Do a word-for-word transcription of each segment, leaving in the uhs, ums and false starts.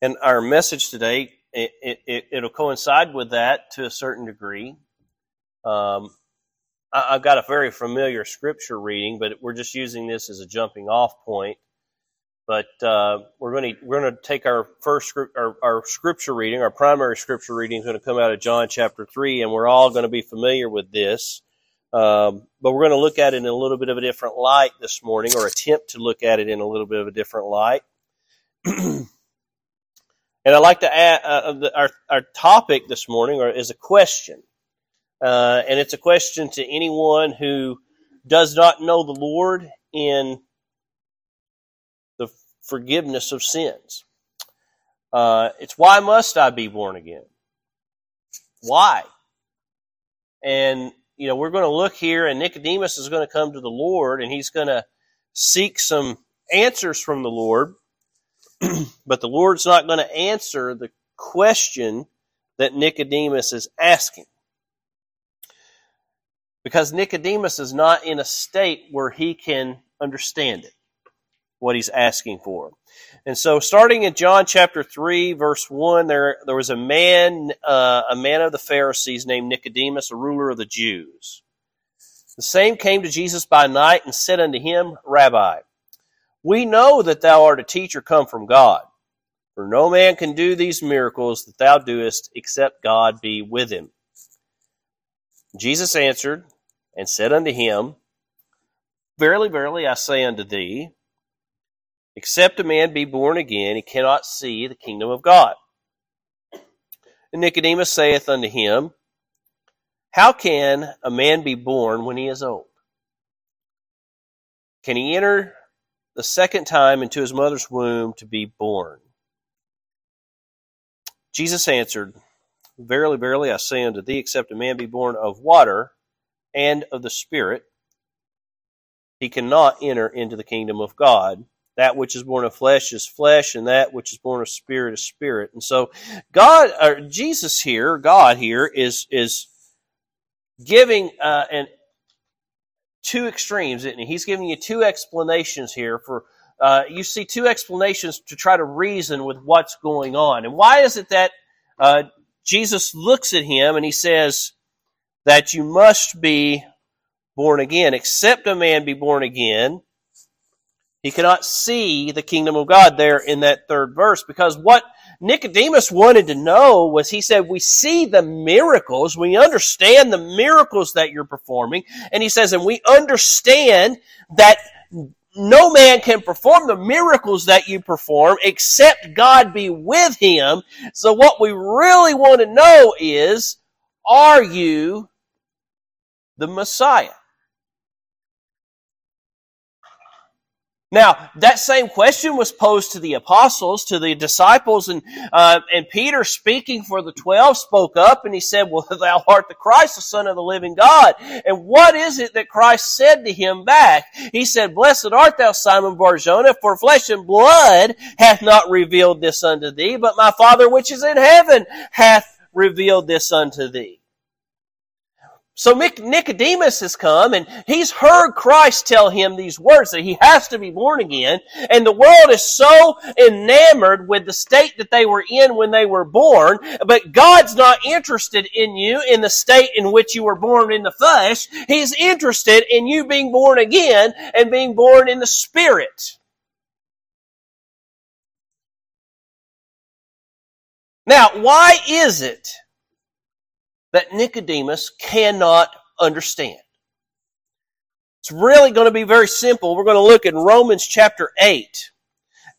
And our message today, it, it, it'll coincide with that to a certain degree. Um, I, I've got a very familiar scripture reading, but we're just using this as a jumping off point. But uh, we're going to we're going to take our first script, our, our scripture reading, our primary scripture reading is going to come out of John chapter three, and we're all going to be familiar with this. Um, but we're going to look at it in a little bit of a different light this morning, or attempt to look at it in a little bit of a different light. And I'd like to add, uh, the, our, our topic this morning or, is a question. Uh, and it's a question to anyone who does not know the Lord in the forgiveness of sins. Uh, it's, why must I be born again? Why? And, you know, we're going to look here, and Nicodemus is going to come to the Lord, and he's going to seek some answers from the Lord. But the Lord's not going to answer the question that Nicodemus is asking, because Nicodemus is not in a state where he can understand it, what he's asking for. And so starting in John chapter three, verse one, there, there was a man, uh, a man of the Pharisees named Nicodemus, a ruler of the Jews. The same came to Jesus by night and said unto him, Rabbi, we know that thou art a teacher come from God, for no man can do these miracles that thou doest except God be with him. Jesus answered and said unto him, Verily, verily, I say unto thee, except a man be born again, he cannot see the kingdom of God. And Nicodemus saith unto him, How can a man be born when he is old? Can he enter the second time into his mother's womb to be born? Jesus answered, Verily, verily, I say unto thee, except a man be born of water and of the Spirit, he cannot enter into the kingdom of God. That which is born of flesh is flesh, and that which is born of spirit is spirit. And so God, or Jesus here, God here, is is giving uh, an two extremes, isn't he? He's giving you two explanations here for, uh, you see two explanations to try to reason with what's going on. And why is it that uh, Jesus looks at him and he says that you must be born again? Except a man be born again, he cannot see the kingdom of God there in that third verse. Because what Nicodemus wanted to know was, he said, we see the miracles, we understand the miracles that you're performing. And he says, and we understand that no man can perform the miracles that you perform except God be with him. So what we really want to know is, are you the Messiah? Now, that same question was posed to the apostles, to the disciples, and uh, and Peter, speaking for the twelve, spoke up and he said, Well, thou art the Christ, the Son of the living God. And what is it that Christ said to him back? He said, Blessed art thou, Simon Bar-Jonah, for flesh and blood hath not revealed this unto thee, but my Father which is in heaven hath revealed this unto thee. So Nicodemus has come, and he's heard Christ tell him these words, that he has to be born again. And the world is so enamored with the state that they were in when they were born, but God's not interested in you in the state in which you were born in the flesh. He's interested in you being born again and being born in the Spirit. Now, why is it that Nicodemus cannot understand? It's really going to be very simple. We're going to look in Romans chapter eight.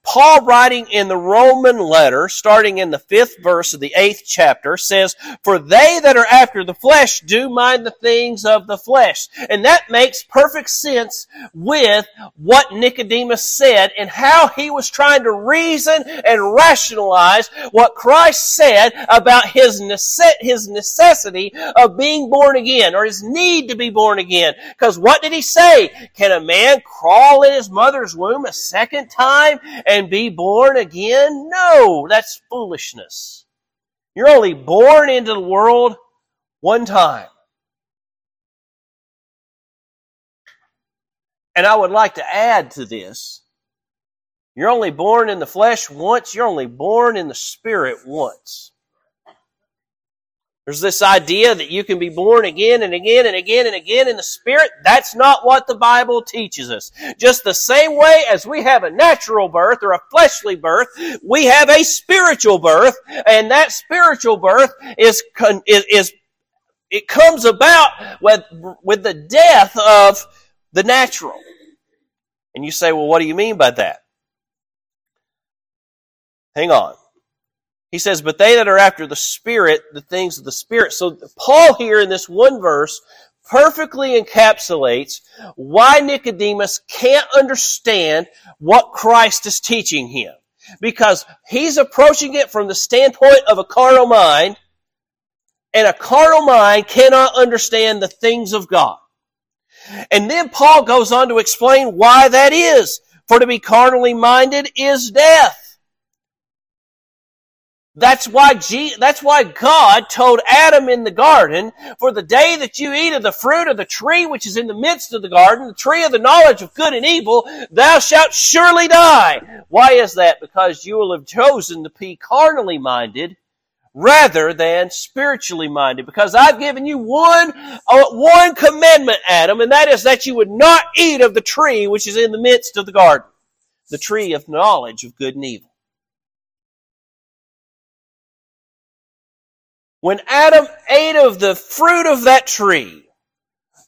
Paul, writing in the Roman letter, starting in the fifth verse of the eighth chapter, says, For they that are after the flesh do mind the things of the flesh. And that makes perfect sense with what Nicodemus said and how he was trying to reason and rationalize what Christ said about his necessity of being born again, or his need to be born again. Because what did he say? Can a man crawl in his mother's womb a second time and be born again? No, that's foolishness. You're only born into the world one time. And I would like to add to this, You're only born in the flesh once. You're only born in the spirit once. There's this idea that you can be born again and again and again and again in the Spirit. That's not what the Bible teaches us. Just the same way as we have a natural birth or a fleshly birth, we have a spiritual birth, and that spiritual birth is is, is it comes about with with the death of the natural. And you say, well, what do you mean by that? Hang on. He says, but they that are after the Spirit, the things of the Spirit. So Paul here in this one verse perfectly encapsulates why Nicodemus can't understand what Christ is teaching him. Because he's approaching it from the standpoint of a carnal mind, and a carnal mind cannot understand the things of God. And then Paul goes on to explain why that is. For to be carnally minded is death. That's why G, that's why God told Adam in the garden, for the day that you eat of the fruit of the tree which is in the midst of the garden, the tree of the knowledge of good and evil, thou shalt surely die. Why is that? Because you will have chosen to be carnally minded rather than spiritually minded. Because I've given you one, one commandment, Adam, and that is that you would not eat of the tree which is in the midst of the garden, the tree of knowledge of good and evil. When Adam ate of the fruit of that tree,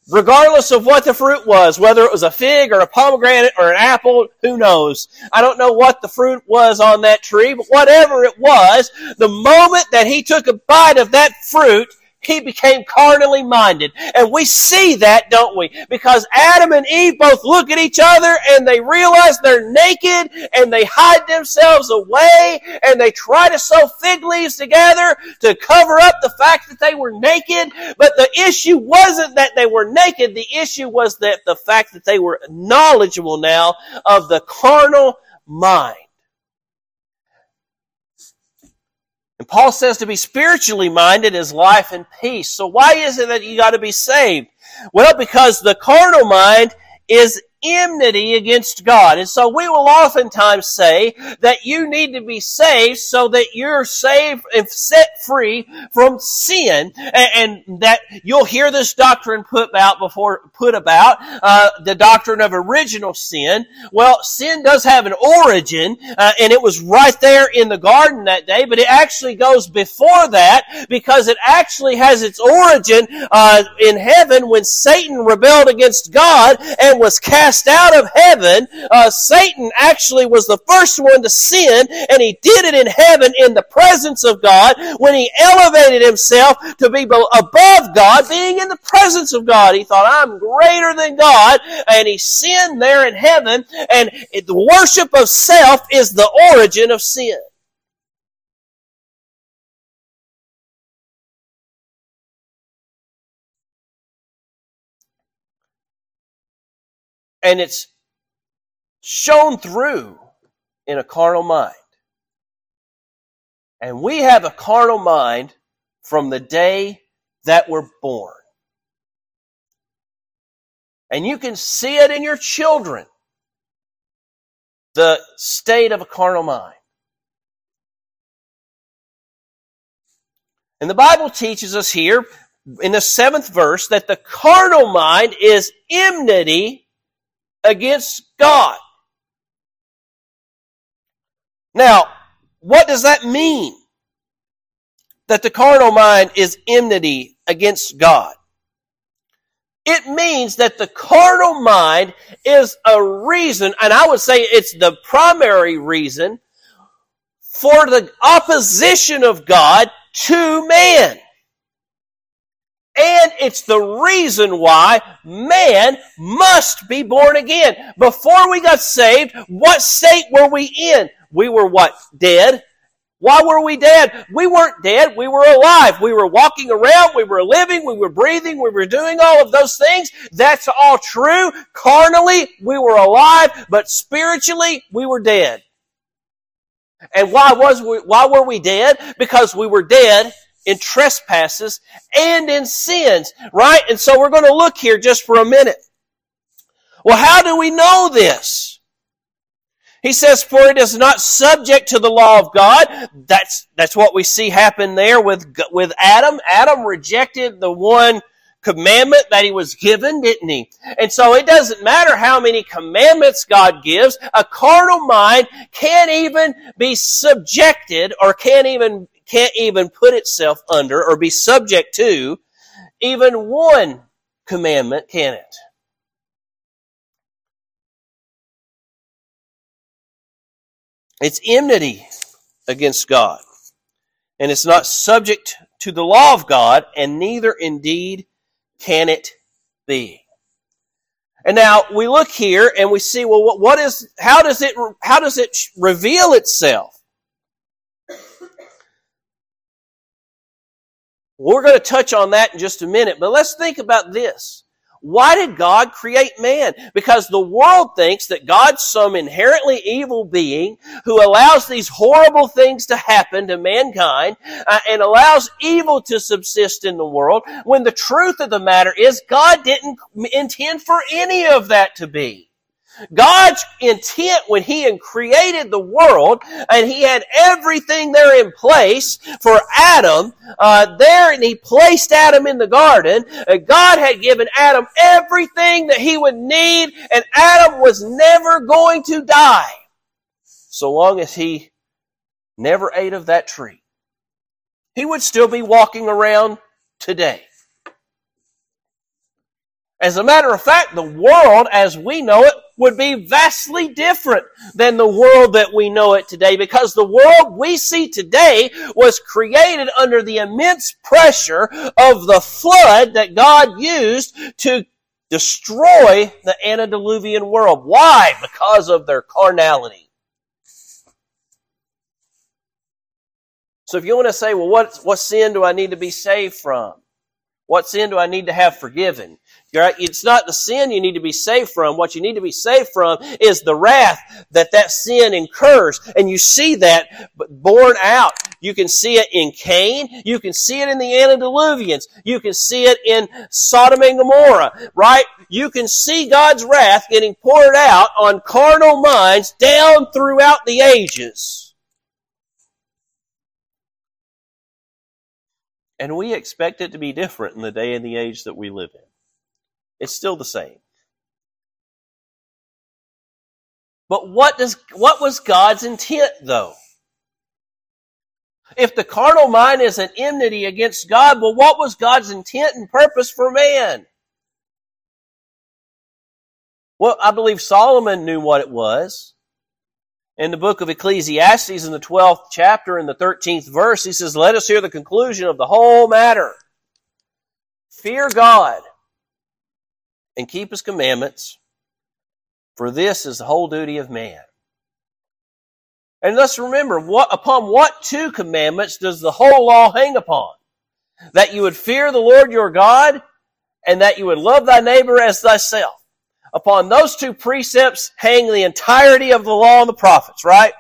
regardless of what the fruit was, whether it was a fig or a pomegranate or an apple, who knows? I don't know what the fruit was on that tree, but whatever it was, the moment that he took a bite of that fruit, he became carnally minded. And we see that, don't we? Because Adam and Eve both look at each other and they realize they're naked and they hide themselves away and they try to sew fig leaves together to cover up the fact that they were naked. But the issue wasn't that they were naked. The issue was that the fact that they were knowledgeable now of the carnal mind. And Paul says to be spiritually minded is life and peace. So why is it that you got to be saved? Well, because the carnal mind is enmity against God. And so we will oftentimes say that you need to be saved so that you're saved and set free from sin. And, and that you'll hear this doctrine put about before, put about, uh, the doctrine of original sin. Well, sin does have an origin, uh, and it was right there in the garden that day, but it actually goes before that because it actually has its origin, uh, in heaven when Satan rebelled against God and was cast out of heaven. uh, Satan actually was the first one to sin, and he did it in heaven in the presence of God when he elevated himself to be above God, being in the presence of God. He thought, I'm greater than God, and he sinned there in heaven, and the worship of self is the origin of sin. And it's shown through in a carnal mind. And we have a carnal mind from the day that we're born. And you can see it in your children, the state of a carnal mind. And the Bible teaches us here in the seventh verse that the carnal mind is enmity against God. Now, what does that mean? That the carnal mind is enmity against God. It means that the carnal mind is a reason, and I would say it's the primary reason for the opposition of God to man. And it's the reason why man must be born again. Before we got saved, what state were we in? We were what? Dead. Why were we dead? We weren't dead. We were alive. We were walking around. We were living. We were breathing. We were doing all of those things. That's all true. Carnally, we were alive, but spiritually, we were dead. And why was we, why were we dead? Because we were dead in trespasses and in sins, right? And so we're going to look here just for a minute. Well, how do we know this? He says, for it is not subject to the law of God. That's, that's what we see happen there with, with Adam. Adam rejected the one commandment that he was given, didn't he? And so it doesn't matter how many commandments God gives. A carnal mind can't even be subjected or can't even, can't even put itself under or be subject to even one commandment, can it? It's enmity against God, and it's not subject to the law of God, and neither indeed can it be. And now we look here and we see, well, what is? How does it? How does it reveal itself? We're going to touch on that in just a minute, but let's think about this. Why did God create man? Because the world thinks that God's some inherently evil being who allows these horrible things to happen to mankind uh, and allows evil to subsist in the world, when the truth of the matter is God didn't intend for any of that to be. God's intent when He created the world, and He had everything there in place for Adam, uh, there, and He placed Adam in the garden. And God had given Adam everything that he would need, and Adam was never going to die so long as he never ate of that tree. He would still be walking around today. As a matter of fact, the world as we know it would be vastly different than the world that we know it today, because the world we see today was created under the immense pressure of the flood that God used to destroy the antediluvian world. Why? Because of their carnality. So if you want to say, well, what, what sin do I need to be saved from? What sin do I need to have forgiven? It's not the sin you need to be saved from. What you need to be saved from is the wrath that that sin incurs. And you see that borne out. You can see it in Cain. You can see it in the antediluvians. You can see it in Sodom and Gomorrah, right? You can see God's wrath getting poured out on carnal minds down throughout the ages. And we expect it to be different in the day and the age that we live in. It's still the same. But what does what was God's intent, though? If the carnal mind is an enmity against God, well, what was God's intent and purpose for man? Well, I believe Solomon knew what it was. In the book of Ecclesiastes, in the twelfth chapter, in the thirteenth verse, he says, let us hear the conclusion of the whole matter. Fear God and keep His commandments, for this is the whole duty of man. And let's remember, what, upon what two commandments does the whole law hang upon? That you would fear the Lord your God, and that you would love thy neighbor as thyself. Upon those two precepts hang the entirety of the law and the prophets, right?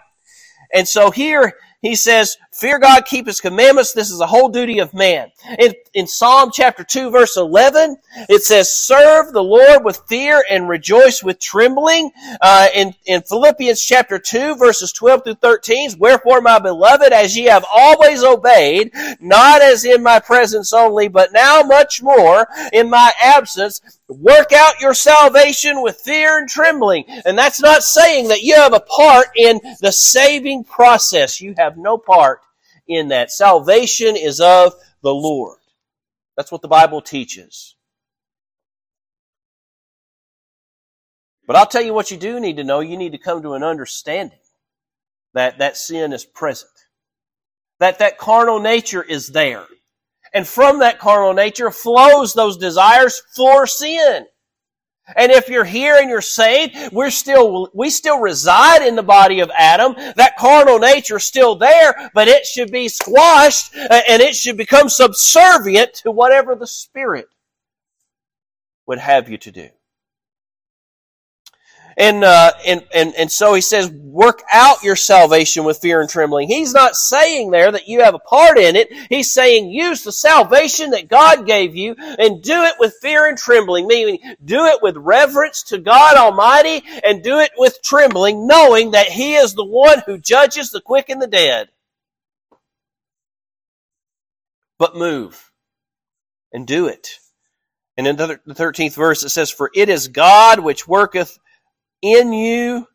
And so here he says, fear God, keep His commandments. This is the whole duty of man. In, in Psalm chapter two, verse eleven, it says, serve the Lord with fear and rejoice with trembling. Uh, in, in Philippians chapter two, verses twelve through thirteen, wherefore, my beloved, as ye have always obeyed, not as in my presence only, but now much more in my absence, work out your salvation with fear and trembling. And that's not saying that you have a part in the saving process. You have no part in that. Salvation is of the Lord. That's what the Bible teaches. But I'll tell you what you do need to know. You need to come to an understanding that that sin is present, that that carnal nature is there. And from that carnal nature flows those desires for sin. And if you're here and you're saved, we're still, we still reside in the body of Adam. That carnal nature is still there, but it should be squashed and it should become subservient to whatever the Spirit would have you to do. And, uh, and, and, and so he says, work out your salvation with fear and trembling. He's not saying there that you have a part in it. He's saying use the salvation that God gave you and do it with fear and trembling, meaning do it with reverence to God Almighty and do it with trembling, knowing that He is the one who judges the quick and the dead. But move and do it. And in the thirteenth verse it says, for it is God which worketh in you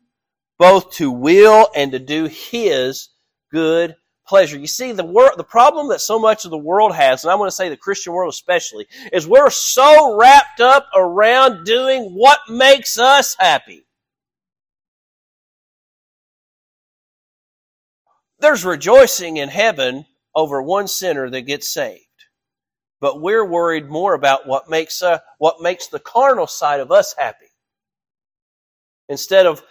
both to will and to do His good pleasure. You see, the wor- the problem that so much of the world has, and I want to say the Christian world especially, is we're so wrapped up around doing what makes us happy. There's rejoicing in heaven over one sinner that gets saved. But we're worried more about what makes uh, what makes the carnal side of us happy, instead of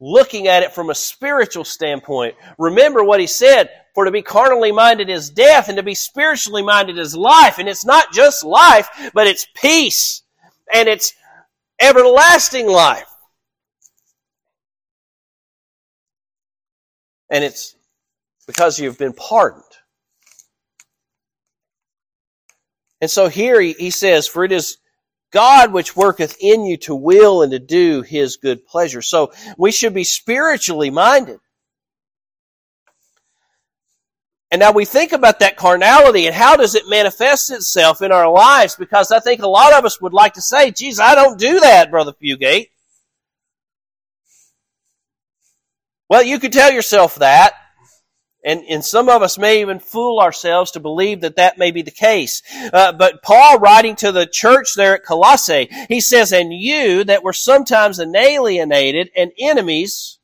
looking at it from a spiritual standpoint. Remember what he said, for to be carnally minded is death, and to be spiritually minded is life. And it's not just life, but it's peace, and it's everlasting life. And it's because you've been pardoned. And so here he, he says, for it is God which worketh in you to will and to do His good pleasure. So we should be spiritually minded. And now we think about that carnality and how does it manifest itself in our lives? Because I think a lot of us would like to say, geez, I don't do that, Brother Fugate. Well, you could tell yourself that. And, and some of us may even fool ourselves to believe that that may be the case. Uh, but Paul, writing to the church there at Colossae, he says, and you that were sometimes alienated and enemies.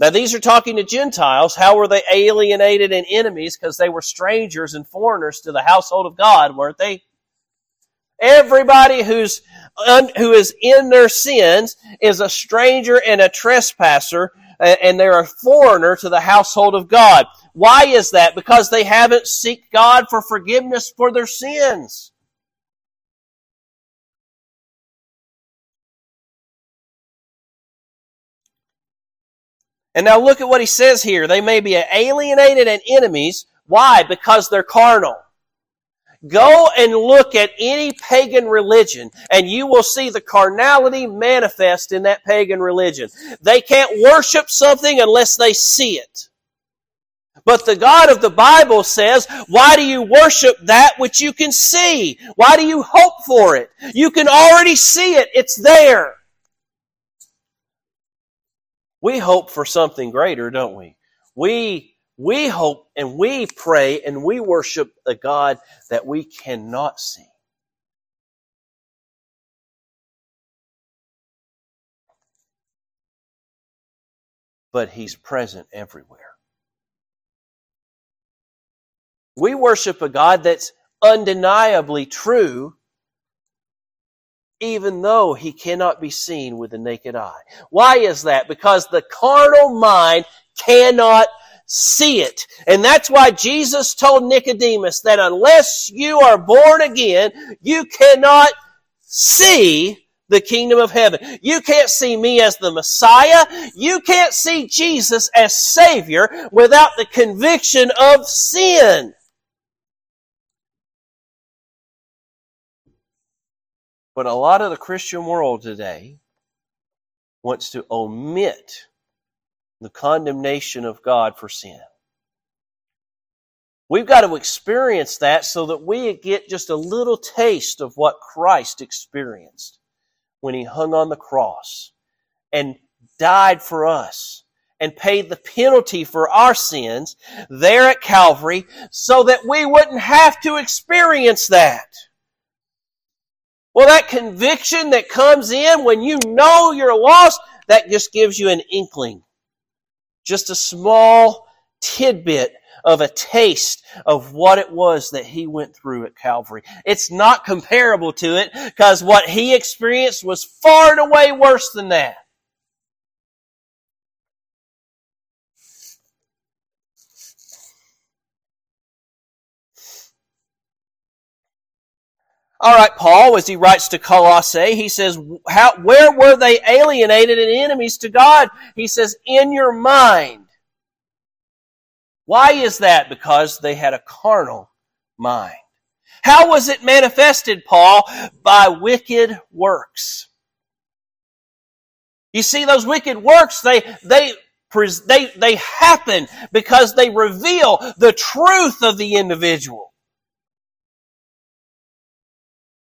Now these are talking to Gentiles. How were they alienated and enemies? Because they were strangers and foreigners to the household of God, weren't they? Everybody who's un, who is in their sins is a stranger and a trespasser, and they're a foreigner to the household of God. Why is that? Because they haven't sought God for forgiveness for their sins. And now look at what he says here. They may be alienated and enemies. Why? Because they're carnal. Go and look at any pagan religion, and you will see the carnality manifest in that pagan religion. They can't worship something unless they see it. But the God of the Bible says, why do you worship that which you can see? Why do you hope for it? You can already see it. It's there. We hope for something greater, don't we? We We hope and we pray and we worship a God that we cannot see. But He's present everywhere. We worship a God that's undeniably true, even though He cannot be seen with the naked eye. Why is that? Because the carnal mind cannot see it. And that's why Jesus told Nicodemus that unless you are born again, you cannot see the kingdom of heaven. You can't see me as the Messiah. You can't see Jesus as Savior without the conviction of sin. But a lot of the Christian world today wants to omit the condemnation of God for sin. We've got to experience that so that we get just a little taste of what Christ experienced when He hung on the cross and died for us and paid the penalty for our sins there at Calvary so that we wouldn't have to experience that. Well, that conviction that comes in when you know you're lost, that just gives you an inkling. Just a small tidbit of a taste of what it was that He went through at Calvary. It's not comparable to it because what He experienced was far and away worse than that. All right, Paul, as he writes to Colossae, he says, how, where were they alienated and enemies to God? He says, in your mind. Why is that? Because they had a carnal mind. How was it manifested, Paul? By wicked works. You see, those wicked works, they, they, they, they happen because they reveal the truth of the individual.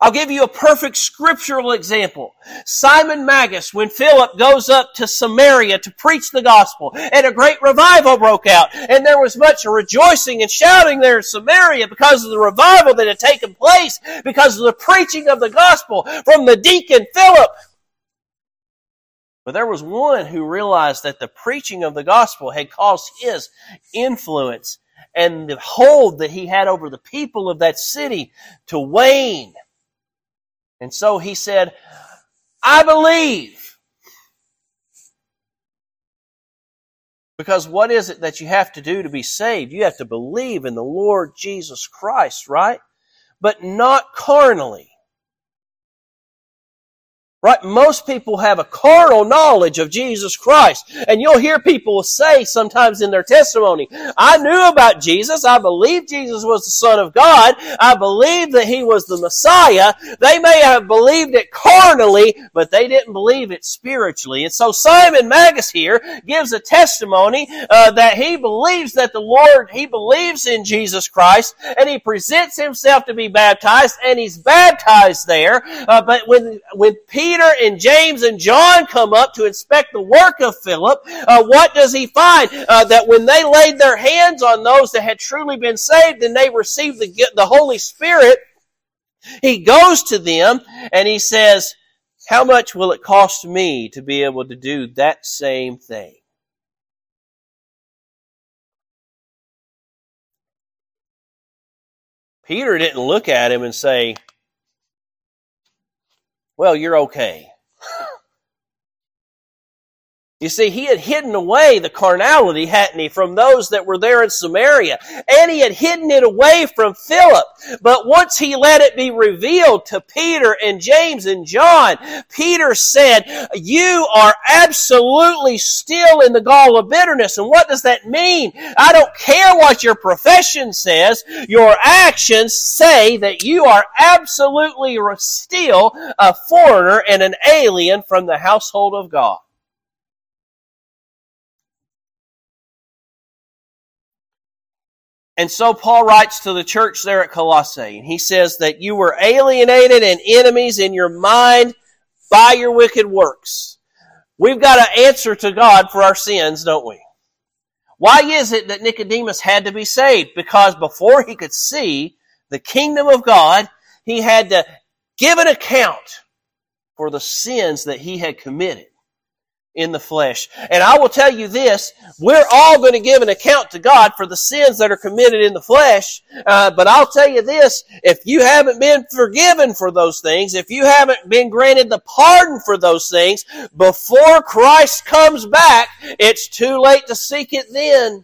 I'll give you a perfect scriptural example. Simon Magus, when Philip goes up to Samaria to preach the gospel, and a great revival broke out, and there was much rejoicing and shouting there in Samaria because of the revival that had taken place, because of the preaching of the gospel from the deacon Philip. But there was one who realized that the preaching of the gospel had caused his influence and the hold that he had over the people of that city to wane. And so he said, I believe. Because what is it that you have to do to be saved? You have to believe in the Lord Jesus Christ, right? But not carnally. Right? Most people have a carnal knowledge of Jesus Christ. And you'll hear people say sometimes in their testimony, I knew about Jesus. I believed Jesus was the Son of God. I believed that He was the Messiah. They may have believed it carnally, but they didn't believe it spiritually. And so Simon Magus here gives a testimony uh, that he believes that the Lord, he believes in Jesus Christ, and he presents himself to be baptized, and he's baptized there. Uh, but when, when Peter Peter and James and John come up to inspect the work of Philip, uh, what does he find? Uh, that when they laid their hands on those that had truly been saved and they received the, the Holy Spirit, he goes to them and he says, how much will it cost me to be able to do that same thing? Peter didn't look at him and say, well, you're okay. You see, he had hidden away the carnality, hadn't he, from those that were there in Samaria. And he had hidden it away from Philip. But once he let it be revealed to Peter and James and John, Peter said, you are absolutely still in the gall of bitterness. And what does that mean? I don't care what your profession says. Your actions say that you are absolutely still a foreigner and an alien from the household of God. And so Paul writes to the church there at Colossae, and he says that you were alienated and enemies in your mind by your wicked works. We've got an answer to God for our sins, don't we? Why is it that Nicodemus had to be saved? Because before he could see the kingdom of God, he had to give an account for the sins that he had committed in the flesh. And I will tell you this, we're all going to give an account to God for the sins that are committed in the flesh. Uh, but I'll tell you this, if you haven't been forgiven for those things, if you haven't been granted the pardon for those things, before Christ comes back, it's too late to seek it then.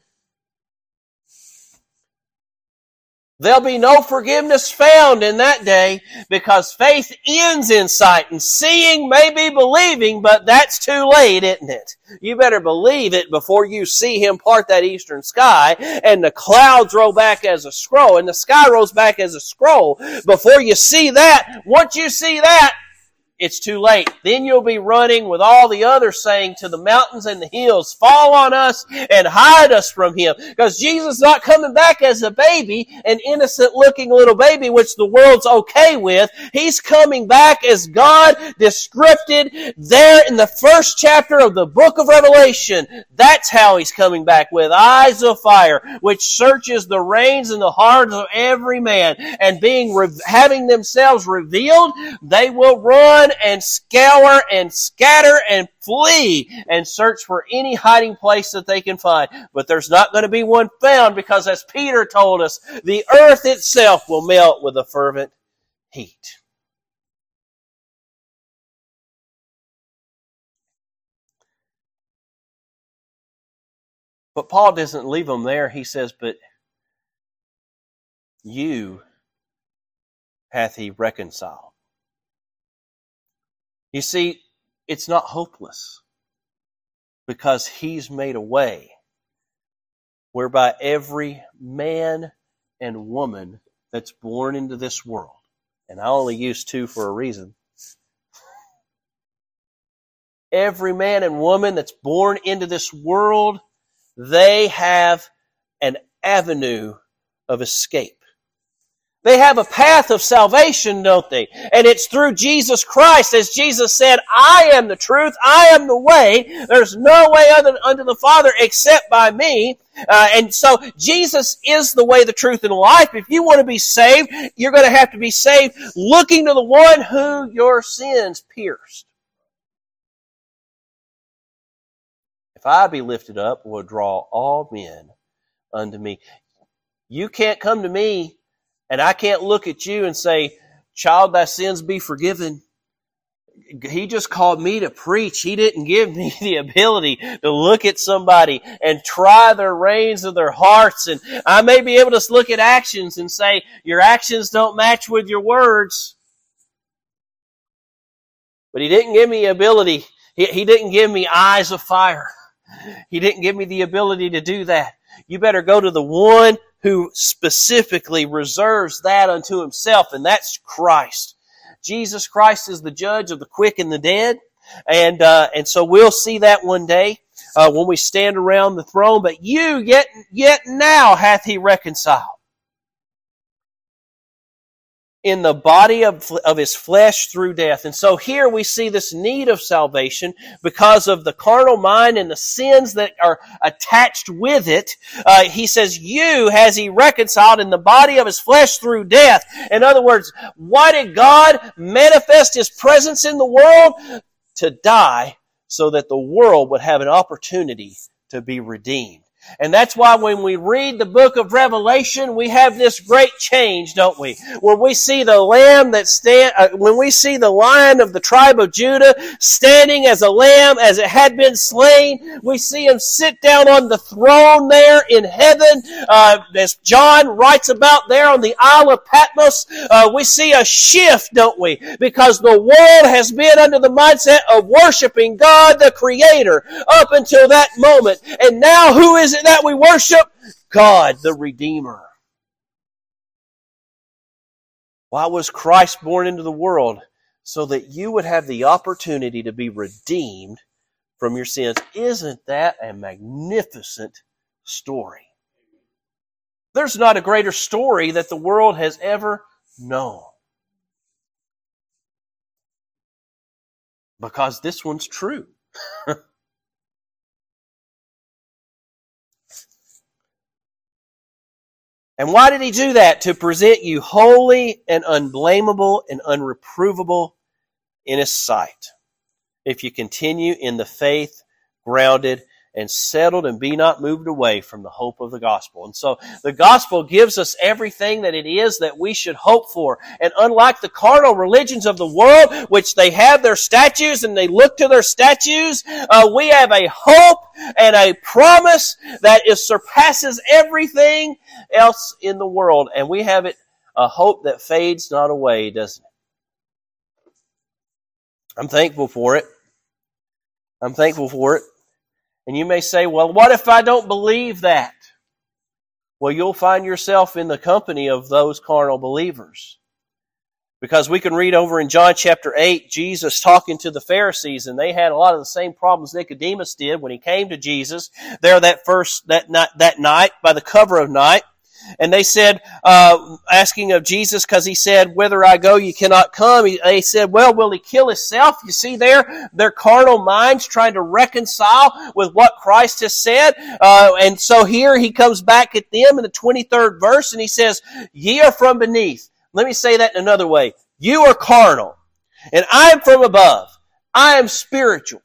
There'll be no forgiveness found in that day because faith ends in sight, and seeing may be believing, but that's too late, isn't it? You better believe it before you see Him part that eastern sky and the clouds roll back as a scroll and the sky rolls back as a scroll. Before you see that, once you see that, it's too late. Then you'll be running with all the others saying to the mountains and the hills, fall on us and hide us from Him. Because Jesus is not coming back as a baby, an innocent looking little baby, which the world's okay with. He's coming back as God described there in the first chapter of the book of Revelation. That's how He's coming back, with eyes of fire, which searches the reins and the hearts of every man. And being having themselves revealed, they will run and scour and scatter and flee and search for any hiding place that they can find. But there's not going to be one found, because as Peter told us, the earth itself will melt with a fervent heat. But Paul doesn't leave them there. He says, but you hath he reconciled. You see, it's not hopeless because he's made a way whereby every man and woman that's born into this world, and I only use two for a reason, every man and woman that's born into this world, they have an avenue of escape. They have a path of salvation, don't they? And it's through Jesus Christ. As Jesus said, I am the truth. I am the way. There's no way other unto the Father except by me. Uh, and so Jesus is the way, the truth, and life. If you want to be saved, you're going to have to be saved looking to the one who your sins pierced. If I be lifted up, will draw all men unto me. You can't come to me, and I can't look at you and say, child, thy sins be forgiven. He just called me to preach. He didn't give me the ability to look at somebody and try their reins of their hearts. And I may be able to look at actions and say, your actions don't match with your words. But he didn't give me ability. He, he didn't give me eyes of fire. He didn't give me the ability to do that. You better go to the one who specifically reserves that unto himself, and that's Christ. Jesus Christ is the judge of the quick and the dead, and uh, and so we'll see that one day uh, when we stand around the throne. But you, yet yet now hath he reconciled in the body of, of his flesh through death. And so here we see this need of salvation because of the carnal mind and the sins that are attached with it. Uh, he says, you has he reconciled in the body of his flesh through death. In other words, why did God manifest his presence in the world? To die so that the world would have an opportunity to be redeemed. And that's why when we read the book of Revelation, we have this great change, don't we? Where we see the lamb that stand, uh, when we see the lion of the tribe of Judah standing as a lamb as it had been slain, we see him sit down on the throne there in heaven, uh, as John writes about there on the Isle of Patmos. Uh, we see a shift, don't we? Because the world has been under the mindset of worshiping God, the Creator, up until that moment. And now who is it that we worship? God, the Redeemer. Why was Christ born into the world? So that you would have the opportunity to be redeemed from your sins. Isn't that a magnificent story? There's not a greater story that the world has ever known. Because this one's true. And why did he do that? To present you holy and unblameable and unreprovable in his sight. If you continue in the faith, grounded and settled, and be not moved away from the hope of the gospel. And so the gospel gives us everything that it is that we should hope for. And unlike the carnal religions of the world, which they have their statues and they look to their statues, uh, we have a hope and a promise that is surpasses everything else in the world. And we have it, a hope that fades not away, doesn't it? I'm thankful for it. I'm thankful for it. And you may say, well, what if I don't believe that? Well, you'll find yourself in the company of those carnal believers. Because we can read over in John chapter eight, Jesus talking to the Pharisees, and they had a lot of the same problems Nicodemus did when he came to Jesus there that first that night, that night by the cover of night. And they said, uh, asking of Jesus, because he said, whither I go, you cannot come. He, they said, well, will he kill himself? You see there, their carnal minds trying to reconcile with what Christ has said. Uh, and so here he comes back at them in the twenty-third verse, and he says, ye are from beneath. Let me say that in another way. You are carnal, and I am from above. I am spiritual.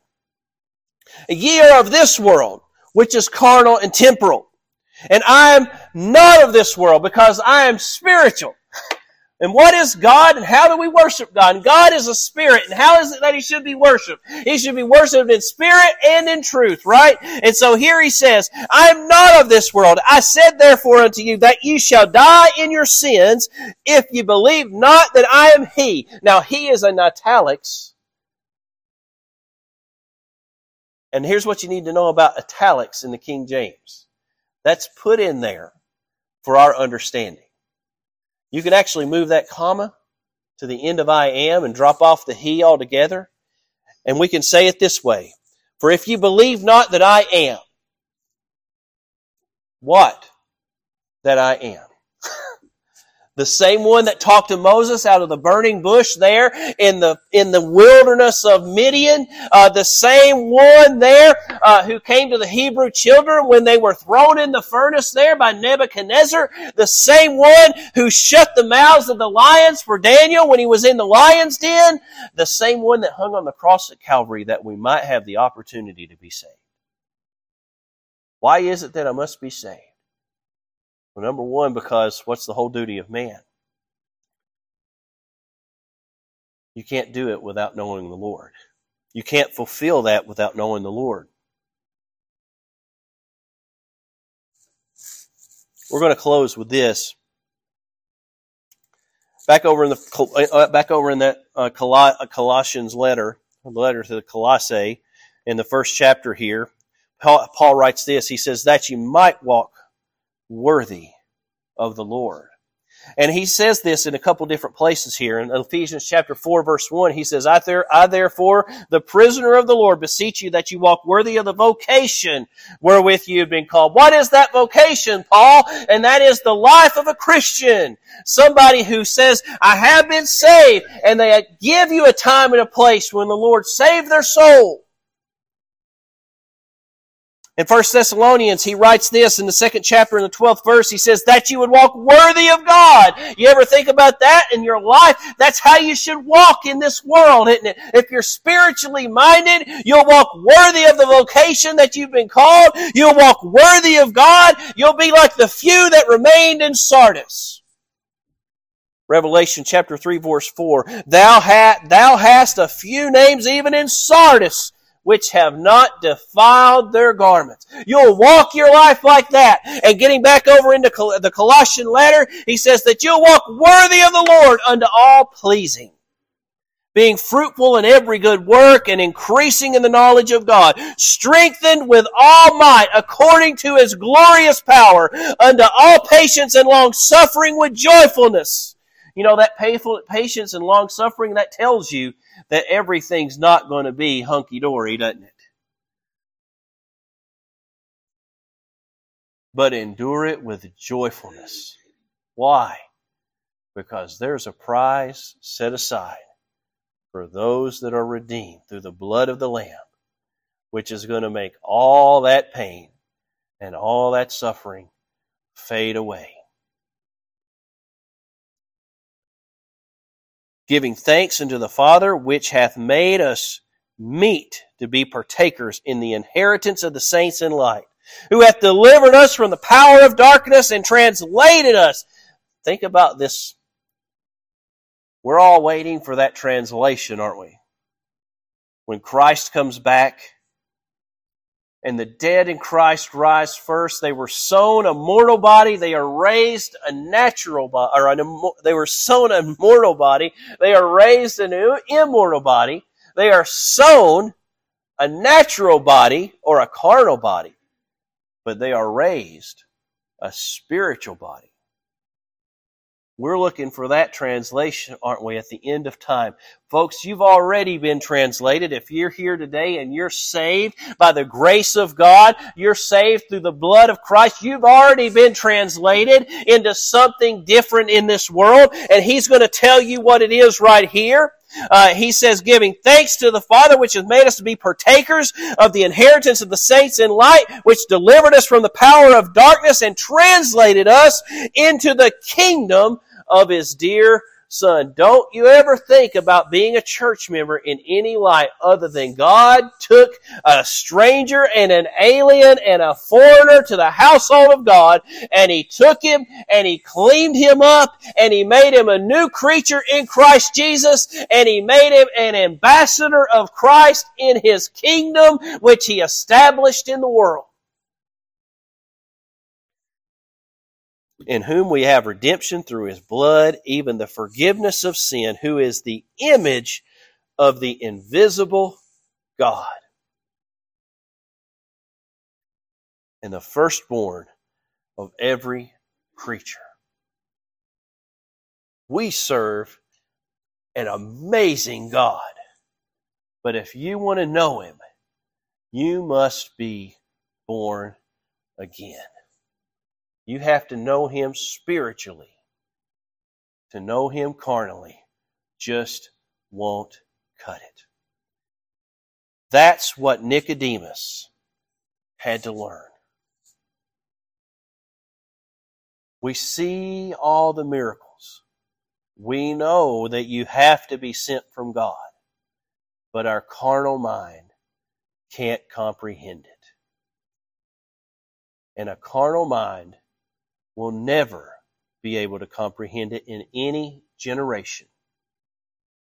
Ye are of this world, which is carnal and temporal. And I am not of this world because I am spiritual. And what is God, and how do we worship God? And God is a spirit, and how is it that he should be worshipped? He should be worshipped in spirit and in truth, right? And so here he says, I am not of this world. I said therefore unto you that you shall die in your sins if you believe not that I am he. Now he is in italics. And here's what you need to know about italics in the King James. That's put in there for our understanding. You can actually move that comma to the end of I am and drop off the he altogether. And we can say it this way. For if you believe not that I am, what? That I am. The same one that talked to Moses out of the burning bush there in the in the wilderness of Midian, uh, the same one there uh, who came to the Hebrew children when they were thrown in the furnace there by Nebuchadnezzar, the same one who shut the mouths of the lions for Daniel when he was in the lion's den, the same one that hung on the cross at Calvary that we might have the opportunity to be saved. Why is it that I must be saved? Well, number one, because what's the whole duty of man? You can't do it without knowing the Lord. You can't fulfill that without knowing the Lord. We're going to close with this. Back over in the back over in that uh, Col- Colossians letter, the letter to the Colossae, in the first chapter here, Paul, Paul writes this. He says that you might walk worthy of the Lord. And he says this in a couple different places here. In Ephesians chapter four, verse one, he says, I, there, I therefore, the prisoner of the Lord, beseech you that you walk worthy of the vocation wherewith you have been called. What is that vocation, Paul? And that is the life of a Christian. Somebody who says, I have been saved. And they give you a time and a place when the Lord saved their soul. In First Thessalonians, he writes this in the second chapter in the twelfth verse. He says, that you would walk worthy of God. You ever think about that in your life? That's how you should walk in this world, isn't it? If you're spiritually minded, you'll walk worthy of the vocation that you've been called. You'll walk worthy of God. You'll be like the few that remained in Sardis. Revelation chapter three, verse four. Thou hast, thou hast a few names even in Sardis, which have not defiled their garments. You'll walk your life like that. And getting back over into Col- the Colossian letter, he says that you'll walk worthy of the Lord unto all pleasing, being fruitful in every good work and increasing in the knowledge of God, strengthened with all might according to His glorious power, unto all patience and long-suffering with joyfulness. You know, that painful patience and long-suffering, that tells you that everything's not going to be hunky-dory, doesn't it? But endure it with joyfulness. Why? Because there's a prize set aside for those that are redeemed through the blood of the Lamb, which is going to make all that pain and all that suffering fade away. Giving thanks unto the Father, which hath made us meet to be partakers in the inheritance of the saints in light, who hath delivered us from the power of darkness and translated us. Think about this. We're all waiting for that translation, aren't we? When Christ comes back, and the dead in Christ rise first. They were sown a mortal body. They are raised a natural body. Or an immo- they were sown a mortal body. They are raised an immortal body. They are sown a natural body or a carnal body. But they are raised a spiritual body. We're looking for that translation, aren't we, at the end of time. Folks, you've already been translated. If you're here today and you're saved by the grace of God, you're saved through the blood of Christ, you've already been translated into something different in this world. And He's going to tell you what it is right here. Uh, he says, giving thanks to the Father, which has made us to be partakers of the inheritance of the saints in light, which delivered us from the power of darkness and translated us into the kingdom of His dear son, don't you ever think about being a church member in any light other than God took a stranger and an alien and a foreigner to the household of God, and He took him and He cleaned him up and He made him a new creature in Christ Jesus, and He made him an ambassador of Christ in His kingdom, which He established in the world. In whom we have redemption through His blood, even the forgiveness of sin, who is the image of the invisible God. And the firstborn of every creature. We serve an amazing God. But if you want to know Him, you must be born again. You have to know Him spiritually. To know Him carnally just won't cut it. That's what Nicodemus had to learn. We see all the miracles. We know that you have to be sent from God, but our carnal mind can't comprehend it. And a carnal mind will never be able to comprehend it in any generation.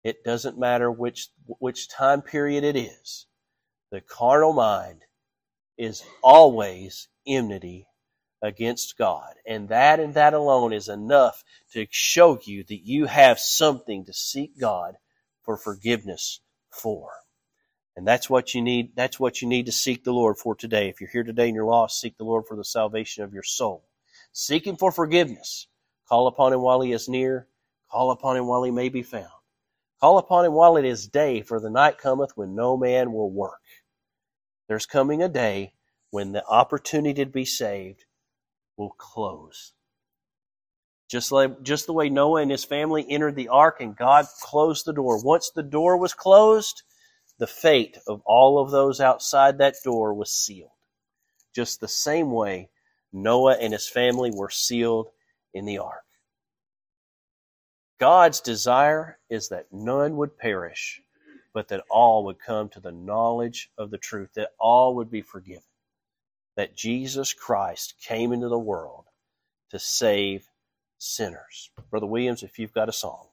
It doesn't matter which, which time period it is. The carnal mind is always enmity against God. And that and that alone is enough to show you that you have something to seek God for forgiveness for. And that's what you need, that's what you need to seek the Lord for today. If you're here today and you're lost, seek the Lord for the salvation of your soul. Seek Him for forgiveness. Call upon Him while He is near. Call upon Him while He may be found. Call upon Him while it is day, for the night cometh when no man will work. There's coming a day when the opportunity to be saved will close. Just like, just the way Noah and his family entered the ark and God closed the door. Once the door was closed, the fate of all of those outside that door was sealed. Just the same way Noah and his family were sealed in the ark. God's desire is that none would perish, but that all would come to the knowledge of the truth, that all would be forgiven, that Jesus Christ came into the world to save sinners. Brother Williams, if you've got a song.